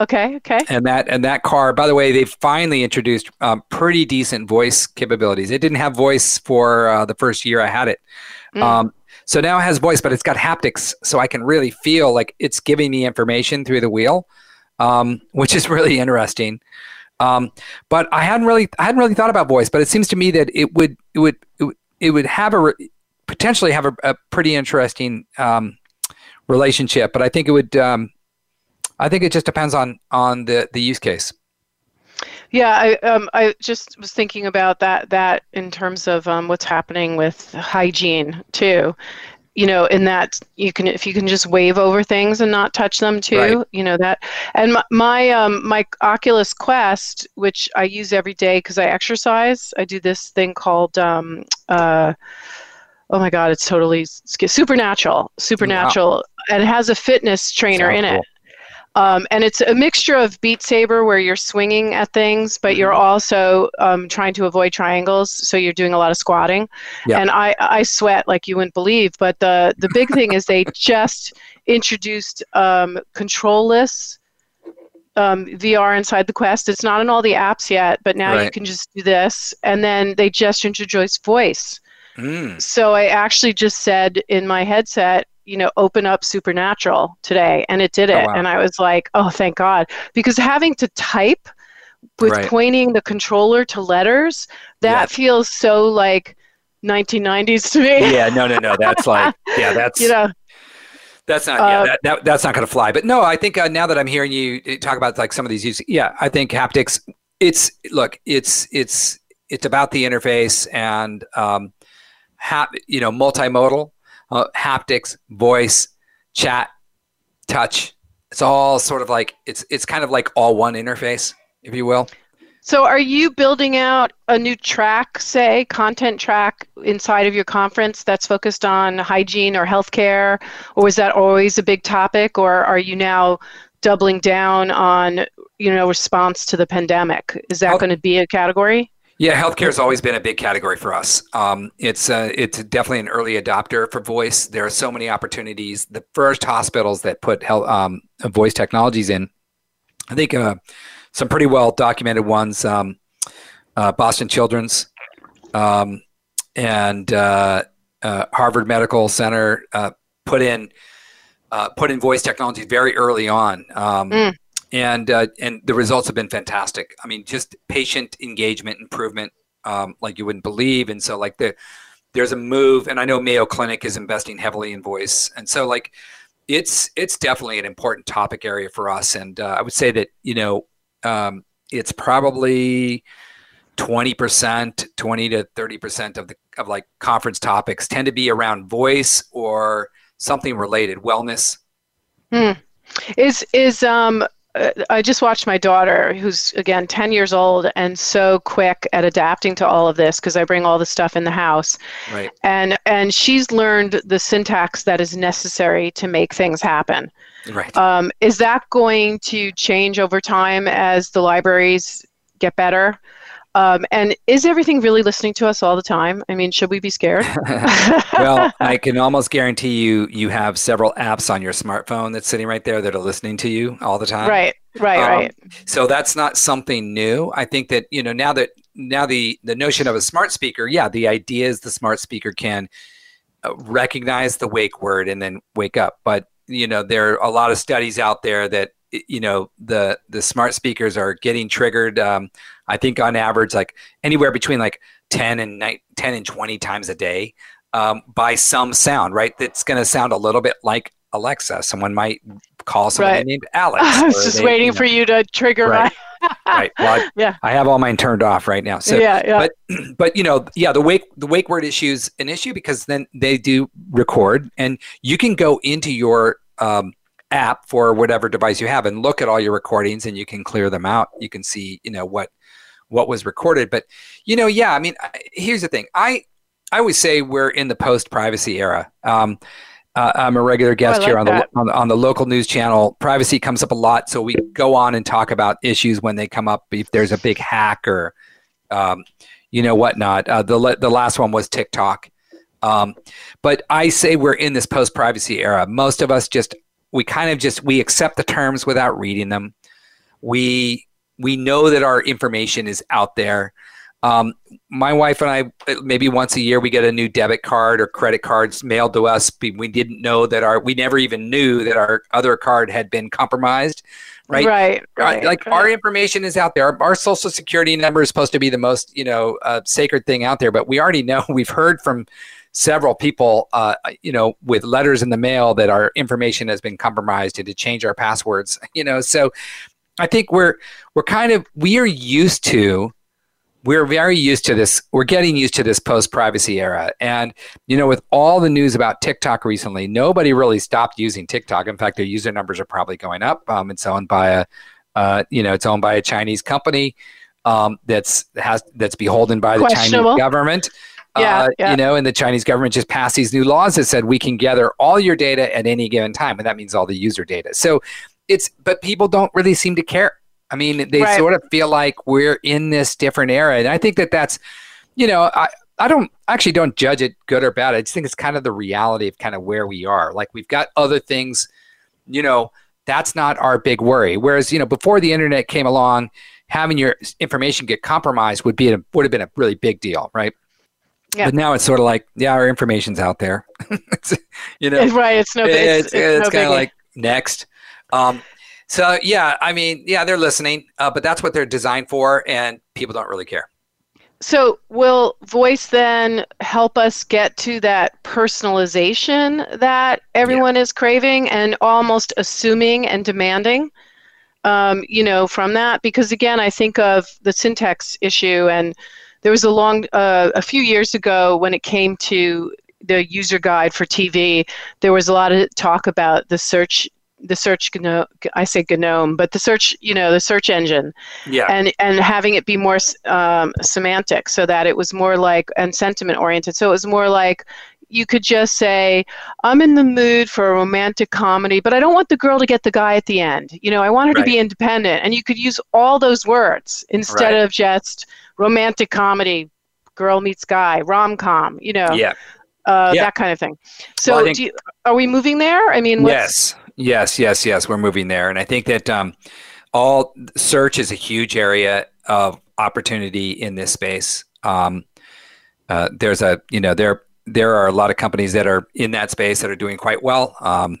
Okay. Okay. And that and that car. By the way, they finally introduced um, pretty decent voice capabilities. It didn't have voice for uh, the first year I had it, mm. um, so now it has voice, but it's got haptics, so I can really feel like it's giving me information through the wheel, um, which is really interesting. Um, but I hadn't really I hadn't really thought about voice, but it seems to me that it would it would it would, it would have a re- potentially have a, a pretty interesting um, relationship. But I think it would. Um, I think it just depends on on the, the use case. Yeah, I um, I just was thinking about that that in terms of um, what's happening with hygiene too. You know, in that you can if you can just wave over things and not touch them too. Right. You know that. And my my, um, my Oculus Quest, which I use every day because I exercise. I do this thing called. Um, uh, Oh my God! It's totally Supernatural. Supernatural, wow. And it has a fitness trainer Sounds in cool. it. Um, and it's a mixture of Beat Saber, where you're swinging at things, but you're also um, trying to avoid triangles, so you're doing a lot of squatting. Yeah. And I, I sweat like you wouldn't believe. But the, the big thing is they just introduced um, controlless um, V R inside the Quest. It's not in all the apps yet, but now right. you can just do this. And then they just introduced voice. Mm. So I actually just said in my headset, you know, open up Supernatural today, and it did it. Oh, wow. And I was like, oh, thank God. Because having to type with right. pointing the controller to letters, that yes. feels so like nineteen nineties to me. Yeah, no, no, no. That's like, yeah, that's, you know, that's not, yeah, um, that, that, that's not going to fly. But no, I think uh, now that I'm hearing you talk about like some of these uses, yeah, I think haptics, it's, look, it's, it's, it's about the interface and, um, hap, you know, multimodal. Uh, haptics, voice, chat, touch. It's all sort of like, it's it's kind of like all one interface, if you will. So are you building out a new track, say, content track inside of your conference that's focused on hygiene or healthcare? Or was that always a big topic? Or are you now doubling down on, you know, response to the pandemic? Is that I'll- going to be a category? Yeah, healthcare has always been a big category for us. Um, it's uh, it's definitely an early adopter for voice. There are so many opportunities. The first hospitals that put health, um, voice technologies in, I think uh, some pretty well documented ones, um, uh, Boston Children's um, and uh, uh, Harvard Medical Center uh, put in uh, put in voice technology very early on. Um, mm. And uh, and the results have been fantastic. I mean, just patient engagement improvement, um, like you wouldn't believe. And so, like the there's a move, and I know Mayo Clinic is investing heavily in voice. And so, like it's it's definitely an important topic area for us. And uh, I would say that you know um, it's probably twenty percent, twenty to thirty percent of the of like conference topics tend to be around voice or something related, wellness. Hmm. Is is um. I just watched my daughter, who's, again, ten years old and so quick at adapting to all of this because I bring all the stuff in the house. Right. And and she's learned the syntax that is necessary to make things happen. Right. Um, is that going to change over time as the libraries get better? Um, and is everything really listening to us all the time? I mean, should we be scared? Well, I can almost guarantee you, you have several apps on your smartphone that's sitting right there that are listening to you all the time. Right, right, um, right. So that's not something new. I think that, you know, now that now the, the notion of a smart speaker, yeah, the idea is the smart speaker can recognize the wake word and then wake up. But, you know, there are a lot of studies out there that, you know, the, the smart speakers are getting triggered. Um, I think on average, like anywhere between like ten and nine, ten and twenty times a day um, by some sound, right? That's going to sound a little bit like Alexa. Someone might call someone right. named Alex. I was just they, waiting you know, for you to trigger right. my. right. Well, I, yeah. I have all mine turned off right now. So, yeah, yeah. But, but you know, yeah, the wake, the wake word issue is an issue because then they do record and you can go into your, um, app for whatever device you have and look at all your recordings, and you can clear them out. You can see, you know, what what was recorded. But, you know, yeah, I mean, here's the thing. I, I always say we're in the post-privacy era. Um, uh, I'm a regular guest oh, like here on the, on the on the local news channel. Privacy comes up a lot, so we go on and talk about issues when they come up, if there's a big hack or, um, you know, whatnot. Uh, the, the last one was TikTok. Um, but I say we're in this post-privacy era. Most of us just, we kind of just, we accept the terms without reading them. We we know that our information is out there. Um, my wife and I, maybe once a year, we get a new debit card or credit cards mailed to us. We didn't know that our, we never even knew that our other card had been compromised, right? Right. right like right. Our information is out there. Our, our social security number is supposed to be the most, you know, uh, sacred thing out there, but we already know, we've heard from several people, uh, you know, with letters in the mail that our information has been compromised and to change our passwords, you know, so I think we're, we're kind of, we are used to, We're very used to this. We're getting used to this post-privacy era. And, you know, with all the news about TikTok recently, nobody really stopped using TikTok. In fact, their user numbers are probably going up. Um, it's owned by a, uh, you know, it's owned by a Chinese company um, that's has that's beholden by the Chinese government. Yeah, uh, yeah. You know, and the Chinese government just passed these new laws that said we can gather all your data at any given time, and that means all the user data. So it's, but people don't really seem to care. I mean, they right. sort of feel like we're in this different era. And I think that that's, you know, I, I don't actually don't judge it good or bad. I just think it's kind of the reality of kind of where we are. Like we've got other things, you know, that's not our big worry. Whereas, you know, before the internet came along, having your information get compromised would be, a, would have been a really big deal, right? Yeah. But now it's sort of like, yeah, our information's out there. it's, you know, right. It's no big deal. It's, it's, it's, it's no kind of like next. Um, So, yeah, I mean, yeah, they're listening, uh, but that's what they're designed for, and people don't really care. So will voice then help us get to that personalization that everyone yeah. is craving and almost assuming and demanding, um, you know, from that? Because, again, I think of the syntax issue, and there was a long, uh, a few years ago when it came to the user guide for T V, there was a lot of talk about the search the search, I say GNOME, but the search, you know, the search engine, yeah, and and having it be more um, semantic, so that it was more like and sentiment oriented. So it was more like you could just say, "I'm in the mood for a romantic comedy, but I don't want the girl to get the guy at the end. You know, I want her right. to be independent." And you could use all those words instead right. of just romantic comedy, girl meets guy, rom com. You know, yeah, uh, yeah. that kind of thing. So, well, I think, do you, are we moving there? I mean, what's, yes. Yes, yes, yes. We're moving there. And I think that um, all search is a huge area of opportunity in this space. Um, uh, there's a, you know, there there are a lot of companies that are in that space that are doing quite well. Um,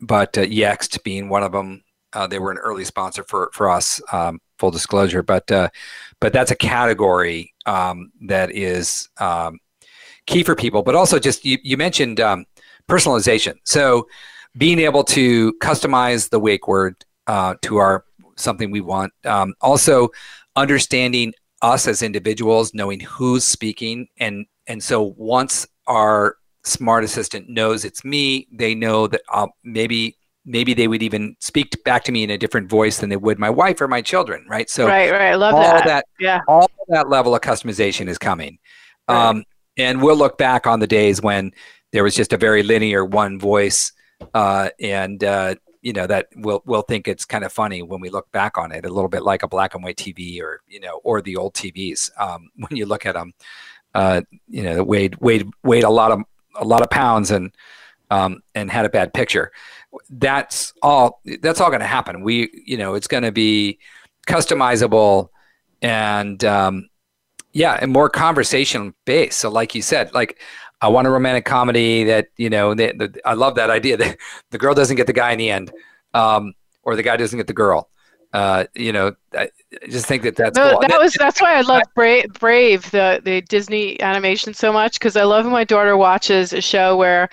but uh, Yext being one of them, uh, they were an early sponsor for, for us, um, full disclosure. But uh, but that's a category um, that is um, key for people. But also just, you, you mentioned um, personalization. So being able to customize the wake word uh, to our something we want. Um, also, understanding us as individuals, knowing who's speaking, and and so once our smart assistant knows it's me, they know that uh, maybe maybe they would even speak back to me in a different voice than they would my wife or my children, right? So right, right, I love all that. that. Yeah, all that level of customization is coming, right. um, and we'll look back on the days when there was just a very linear one voice. Uh, and, uh, you know, that we'll, we'll think it's kind of funny when we look back on it, a little bit like a black and white T V or, you know, or the old T Vs. Um, when you look at them, uh, you know, weighed, weighed, weighed a lot of, a lot of pounds and, um, and had a bad picture. That's all, that's all going to happen. We, you know, it's going to be customizable and, um, yeah, and more conversation based. So like you said, like, I want a romantic comedy that, you know, the, the, I love that idea that the girl doesn't get the guy in the end, um, or the guy doesn't get the girl. Uh, you know, I just think that that's no, cool. That was, that's why I love Brave, Brave the, the Disney animation so much, because I love when my daughter watches a show where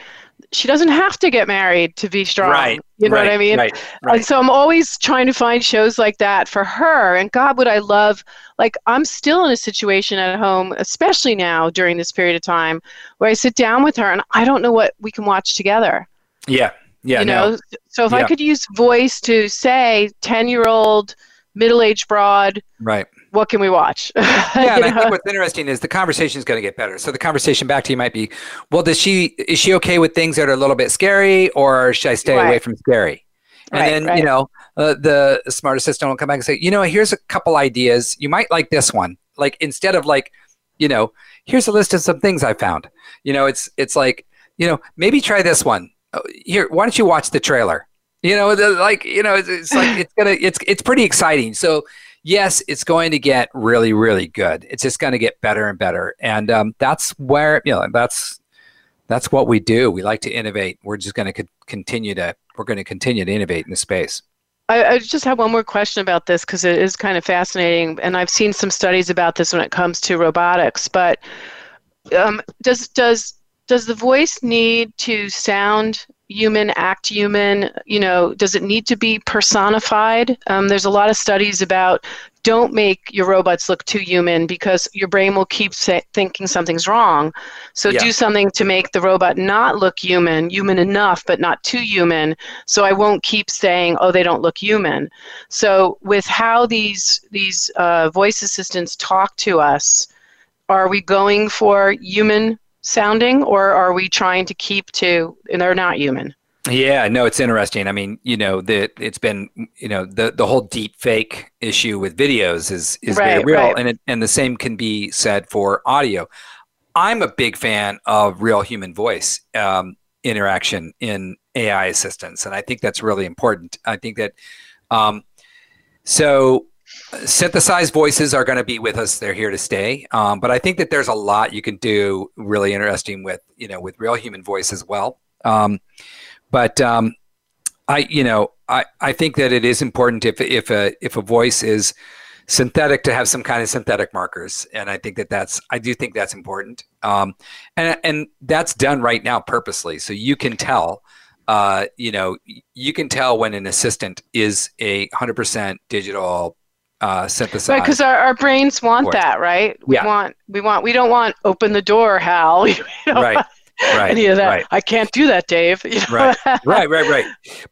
she doesn't have to get married to be strong. Right, you know right, what I mean? Right, right. And so I'm always trying to find shows like that for her. And God, would I love, like, I'm still in a situation at home, especially now during this period of time, where I sit down with her and I don't know what we can watch together. Yeah. Yeah, you know, no. So if yeah. I could use voice to say ten-year-old middle-aged broad, right? What can we watch? Yeah, and I think what's interesting is the conversation is going to get better. So the conversation back to you might be, well, does she is she okay with things that are a little bit scary, or should I stay right. away from scary? And right, then right. you know, uh, the smart assistant will come back and say, you know, here's a couple ideas. You might like this one. Like instead of like, you know, here's a list of some things I found. You know, it's it's like, you know, maybe try this one. Here, why don't you watch the trailer? You know, the, like, you know, it's, it's like it's gonna it's it's pretty exciting. So yes, it's going to get really, really good. It's just going to get better and better. And um, that's where, you know, that's that's what we do. We like to innovate. We're just going to co- continue to we're going to continue to innovate in the space. I, I just have one more question about this because it is kind of fascinating, and I've seen some studies about this when it comes to robotics. But um, does does does the voice need to sound human, act human? You know, does it need to be personified? Um, there's a lot of studies about don't make your robots look too human because your brain will keep sa- thinking something's wrong. So yeah. do something to make the robot not look human, human enough, but not too human. So I won't keep saying, oh, they don't look human. So with how these, these uh, voice assistants talk to us, are we going for human sounding, or are we trying to keep to, and they're not human? Yeah, no, it's interesting. I mean, you know, the, it's been, you know, the, the whole deep fake issue with videos is, is right, very real. Right. And, it, and the same can be said for audio. I'm a big fan of real human voice um, interaction in A I assistants. And I think that's really important. I think that, um, so synthesized voices are going to be with us. They're here to stay. Um, but I think that there's a lot you can do really interesting with, you know, with real human voice as well. Um, But um, I, you know, I, I think that it is important if if a if a voice is synthetic to have some kind of synthetic markers, and I think that that's I do think that's important, um, and and that's done right now purposely, so you can tell, uh, you know, you can tell when an assistant is a one hundred percent digital. Uh, synthesize. Right, because our, our brains want voice. That, right? We yeah. want we want we don't want open the door, Hal. We don't right. want- Right, any of that. Right. I can't do that, Dave. You know? Right, right, right, right.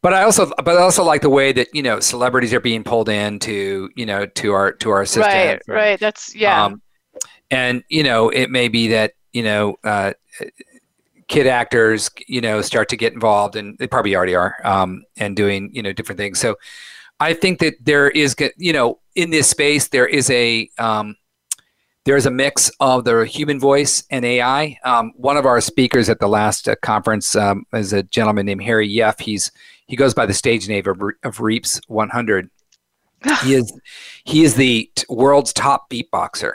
But I also, but I also like the way that, you know, celebrities are being pulled in to, you know, to our to our system. Right, right. That's yeah. Um, and you know, it may be that, you know, uh, kid actors, you know, start to get involved, and they probably already are, um, and doing, you know, different things. So, I think that there is, you know, in this space there is a. Um, There's a mix of the human voice and A I. Um, one of our speakers at the last uh, conference um, is a gentleman named Harry Yeff. He's he goes by the stage name of, of Reeps one hundred. He is he is the t- world's top beatboxer,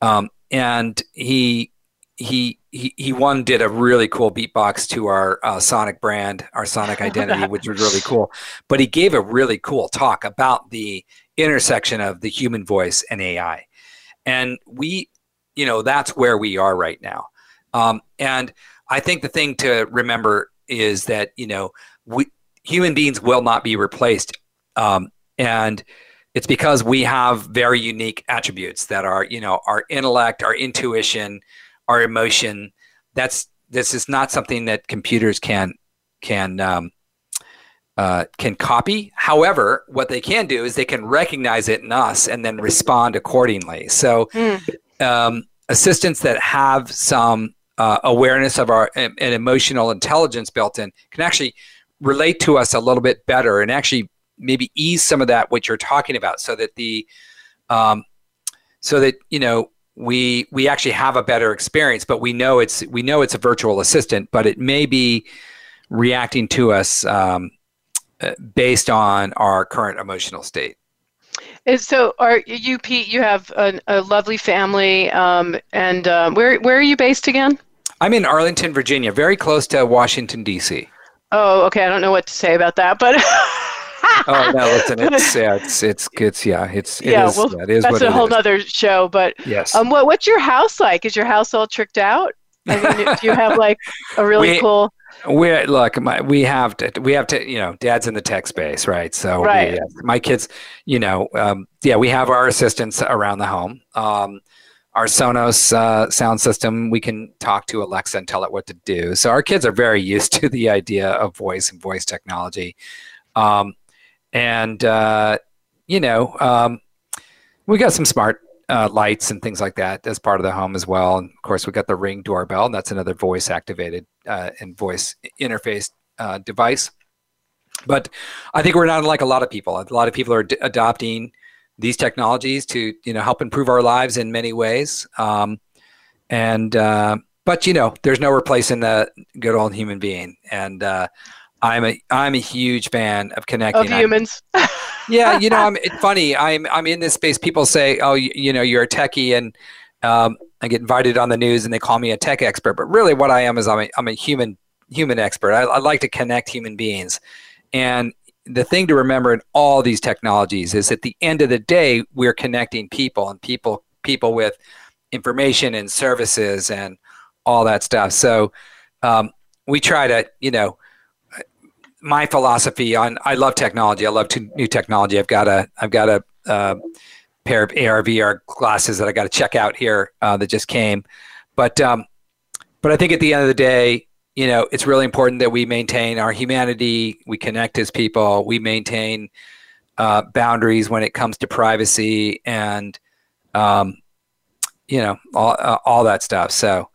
um, and he he he he one did a really cool beatbox to our uh, Sonic brand, our Sonic identity, which was really cool. But he gave a really cool talk about the intersection of the human voice and A I. And we, you know, that's where we are right now. Um, and I think the thing to remember is that, you know, we human beings will not be replaced. Um, and it's because we have very unique attributes that are, you know, our intellect, our intuition, our emotion. That's, this is not something that computers can, can, um, Uh, can copy. However, what they can do is they can recognize it in us and then respond accordingly. So mm. um, assistants that have some uh, awareness of our and, and emotional intelligence built in can actually relate to us a little bit better and actually maybe ease some of that what you're talking about, so that the um, so that you know we we actually have a better experience. But we know it's we know it's a virtual assistant, but it may be reacting to us. Um, based on our current emotional state. And so are you, Pete, you have a, a lovely family. Um, and uh, where where are you based again? I'm in Arlington, Virginia, very close to Washington, D C. Oh, okay. I don't know what to say about that, but... oh, no, listen, it's, yeah, it's, it's, it's, yeah, it's, it yeah, is, well, yeah, it is that's what a it whole is. Other show, but yes. um, what what's your house like? Is your house all tricked out? I mean, do you have like a really we, cool... We're look. My, we have to. We have to. You know, Dad's in the tech space, right? So, right. We, uh, my kids. You know, um, yeah, we have our assistants around the home. Um, our Sonos uh, sound system, we can talk to Alexa and tell it what to do. So our kids are very used to the idea of voice and voice technology. Um, and, uh, you know, um, we got some smart uh, lights and things like that as part of the home as well. And of course, we got the Ring doorbell, and that's another voice activated uh, and voice interface uh, device. But I think we're not like a lot of people. A lot of people are d- adopting these technologies to, you know, help improve our lives in many ways. Um, and, uh, but you know, there's no replacing the good old human being. And, uh, I'm a, I'm a huge fan of connecting. Of humans. I'm, yeah. You know, I'm it's funny. I'm, I'm in this space. People say, oh, you, you know, you're a techie, and, um, I get invited on the news and they call me a tech expert, but really what I am is I'm a, I'm a human, human expert. I, I like to connect human beings. And the thing to remember in all these technologies is at the end of the day, we're connecting people and people people with information and services and all that stuff. So um, we try to, you know, my philosophy on, I love technology. I love to, new technology. I've got a, I've got a uh, pair of A R V R glasses that I got to check out here uh, that just came. But um, but I think at the end of the day, you know, it's really important that we maintain our humanity, we connect as people, we maintain uh, boundaries when it comes to privacy and, um, you know, all, uh, all that stuff. So,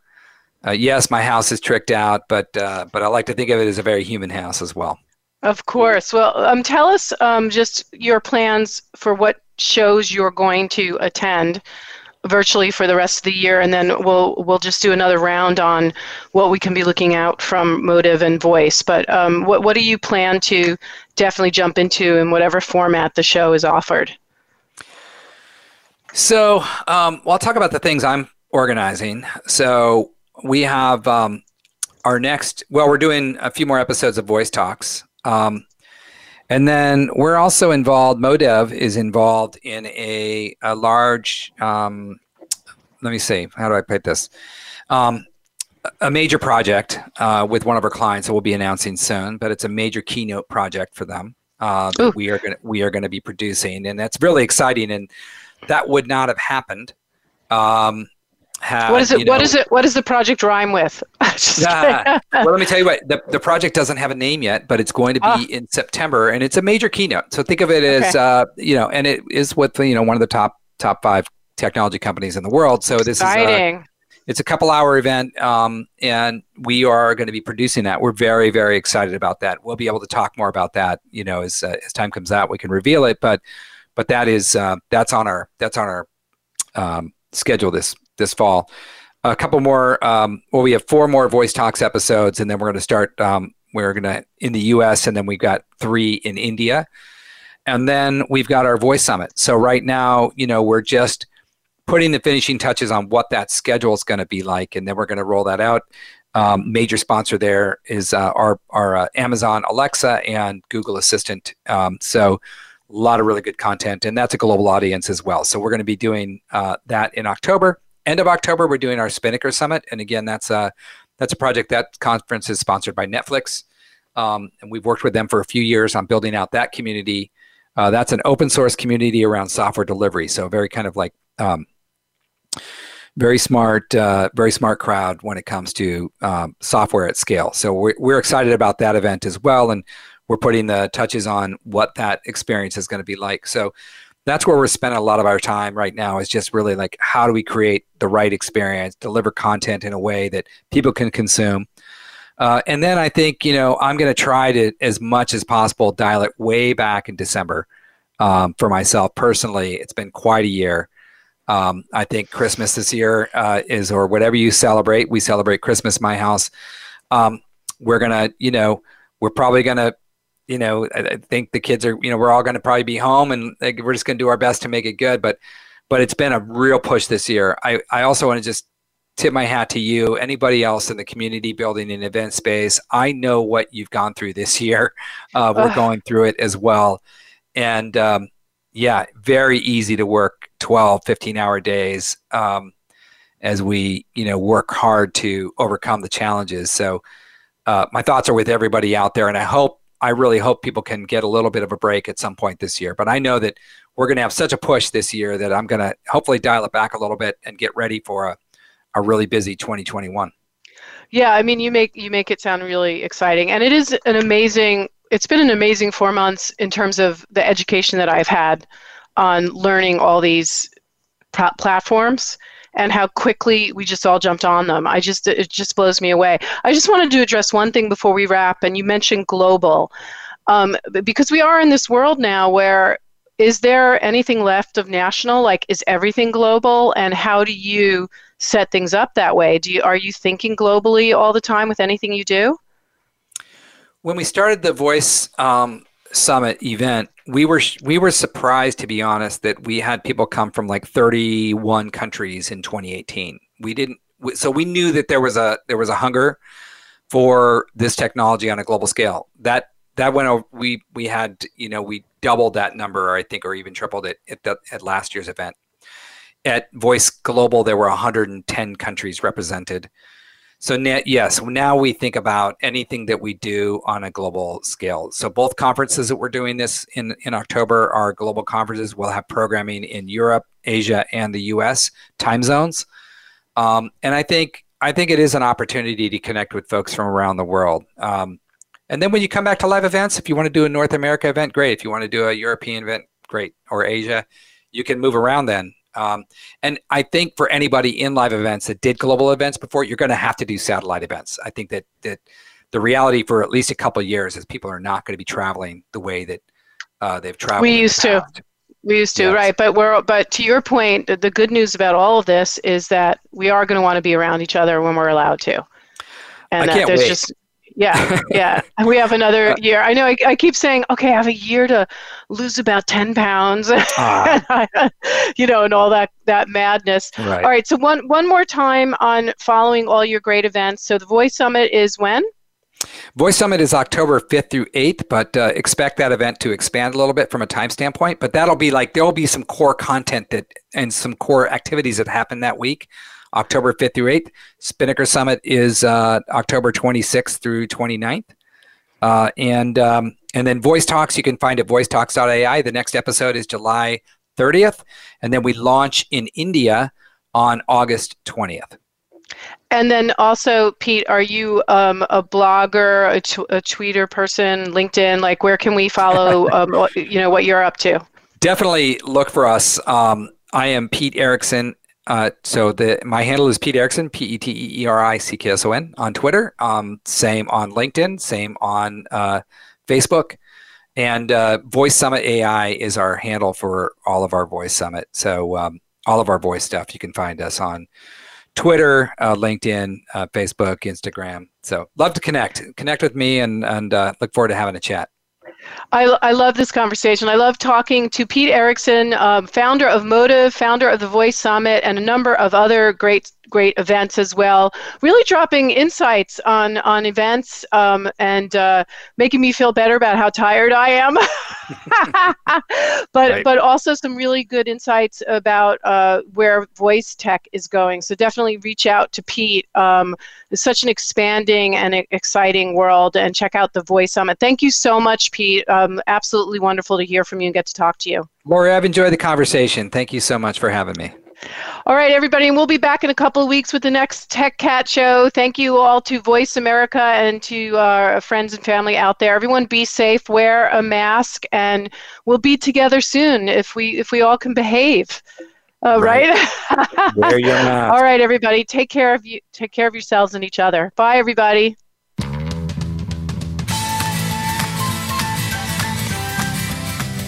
uh, yes, my house is tricked out, but uh, but I like to think of it as a very human house as well. Of course. Well, um, tell us um, just your plans for what shows you're going to attend virtually for the rest of the year, and then we'll we'll just do another round on what we can be looking out from Modev and Voice. But um, what what do you plan to definitely jump into in whatever format the show is offered? So, um, well, I'll talk about the things I'm organizing. So we have um, our next. Well, we're doing a few more episodes of Voice Talks, um, and then we're also involved, Modev is involved in a, a large, um, let me see, how do I put this? Um, a major project uh, with one of our clients that we'll be announcing soon, but it's a major keynote project for them uh, that Ooh. we are gonna, we are gonna be producing. And that's really exciting, and that would not have happened. Um, Had, what is it? You know, what is it? What does the project rhyme with? uh, well, let me tell you what. The, the project doesn't have a name yet, but it's going to be oh. in September, and it's a major keynote. So think of it as, okay. uh, you know, and it is with you know one of the top top five technology companies in the world. So this Exciting. is a, it's a couple hour event, um, and we are going to be producing that. We're very very excited about that. We'll be able to talk more about that. You know, as uh, as time comes out, we can reveal it. But but that is uh, that's on our that's on our um, schedule this. This fall. A couple more, um, well, we have four more Voice Talks episodes, and then we're going to start, um, we're going to, in the U S, and then we've got three in India. And then we've got our Voice Summit. So right now, you know, we're just putting the finishing touches on what that schedule is going to be like, and then we're going to roll that out. Um, major sponsor there is uh, our, our uh, Amazon Alexa and Google Assistant. Um, so a lot of really good content, and that's a global audience as well. So we're going to be doing uh, that in October. End of October, we're doing our Spinnaker Summit, and again, that's a that's a project. That conference is sponsored by Netflix, um, and we've worked with them for a few years on building out that community. Uh, that's an open source community around software delivery, so very kind of like um, very smart, uh, very smart crowd when it comes to um, software at scale. So we're, we're excited about that event as well, and we're putting the touches on what that experience is going to be like. So. That's where we're spending a lot of our time right now, is just really like, how do we create the right experience, deliver content in a way that people can consume. Uh, and then I think, you know, I'm going to try to, as much as possible, dial it way back in December um, for myself personally. It's been quite a year. Um, I think Christmas this year uh, is, or whatever you celebrate, we celebrate Christmas in my house. Um, we're going to, you know, we're probably going to, you know, I think the kids are, you know, we're all going to probably be home, and we're just going to do our best to make it good. But, but it's been a real push this year. I, I also want to just tip my hat to you, anybody else in the community building and event space. I know what you've gone through this year. Uh, we're Ugh. going through it as well. And um, yeah, very easy to work twelve, fifteen hour days um, as we, you know, work hard to overcome the challenges. So uh, my thoughts are with everybody out there, and I hope, I really hope people can get a little bit of a break at some point this year. But I know that we're going to have such a push this year that I'm going to hopefully dial it back a little bit and get ready for a, a really busy twenty twenty-one. Yeah, I mean, you make you make it sound really exciting. And it is an amazing, it's been an amazing four months in terms of the education that I've had on learning all these pl- platforms and how quickly we just all jumped on them. I just It just blows me away. I just wanted to address one thing before we wrap, and you mentioned global. Um, because we are in this world now where, is there anything left of national? Like, is everything global? And how do you set things up that way? Do you, are you thinking globally all the time with anything you do? When we started the Voice um, Summit event, we were we were surprised, to be honest, that we had people come from like thirty-one countries in twenty eighteen. We didn't, so we knew that there was a there was a hunger for this technology on a global scale. That that went over. We we had you know we doubled that number, I think, or even tripled it at the, at last year's event. At Voice Global, there were one hundred ten countries represented. So net, yes, now we think about anything that we do on a global scale. So both conferences that we're doing this in, in October are global conferences. We'll have programming in Europe, Asia, and the U S time zones. Um, and I think I think it is an opportunity to connect with folks from around the world. Um, and then when you come back to live events, if you want to do a North America event, great. If you want to do a European event, great. Or Asia, you can move around then. Um, and I think for anybody in live events that did global events before, you're going to have to do satellite events. I think that that the reality for at least a couple of years is people are not going to be traveling the way that uh, they've traveled. We used to, we used to, yes. Right? But we're but to your point, the good news about all of this is that we are going to want to be around each other when we're allowed to. And I can't that there's wait. just yeah, yeah. We have another year. I know I, I keep saying, okay, I have a year to lose about ten pounds, ah. you know, and all that, that madness. Right. All right, so one, one more time on following all your great events. So the Voice Summit is when? Voice Summit is October fifth through eighth, but uh, expect that event to expand a little bit from a time standpoint. But that'll be like, there'll be some core content that and some core activities that happen that week. October fifth through eighth. Spinnaker Summit is uh, October twenty-sixth through twenty-ninth. Uh, and um, and then Voice Talks, you can find at voice talks dot A I. The next episode is July thirtieth. And then we launch in India on August twentieth. And then also, Pete, are you um, a blogger, a, tw- a tweeter person, LinkedIn? Like, where can we follow, um, you know, what you're up to? Definitely look for us. Um, I am Pete Erickson. Uh, so the my handle is Pete Erickson, P E T E R I C K S O N on Twitter. Um, same on LinkedIn, same on uh, Facebook. And uh, Voice Summit A I is our handle for all of our Voice Summit. So um, all of our voice stuff, you can find us on Twitter, uh, LinkedIn, uh, Facebook, Instagram. So love to connect. Connect with me and, and uh, look forward to having a chat. I, I love this conversation. I love talking to Pete Erickson, um, founder of Modev, founder of the Voice Summit, and a number of other great, great events as well. Really dropping insights on, on events um, and uh, making me feel better about how tired I am. but right. but also some really good insights about uh, where voice tech is going. So definitely reach out to Pete. Um, it's such an expanding and exciting world, and check out the Voice Summit. Thank you so much, Pete. Um, absolutely wonderful to hear from you and get to talk to you. Lori, I've enjoyed the conversation. Thank you so much for having me. All right, everybody, and we'll be back in a couple of weeks with the next Tech Cat Show. Thank you all to Voice America and to our friends and family out there. Everyone be safe, wear a mask, and we'll be together soon if we if we all can behave. Uh, right? right? Wear your mask. All right, everybody, take care of you take care of yourselves and each other. Bye, everybody.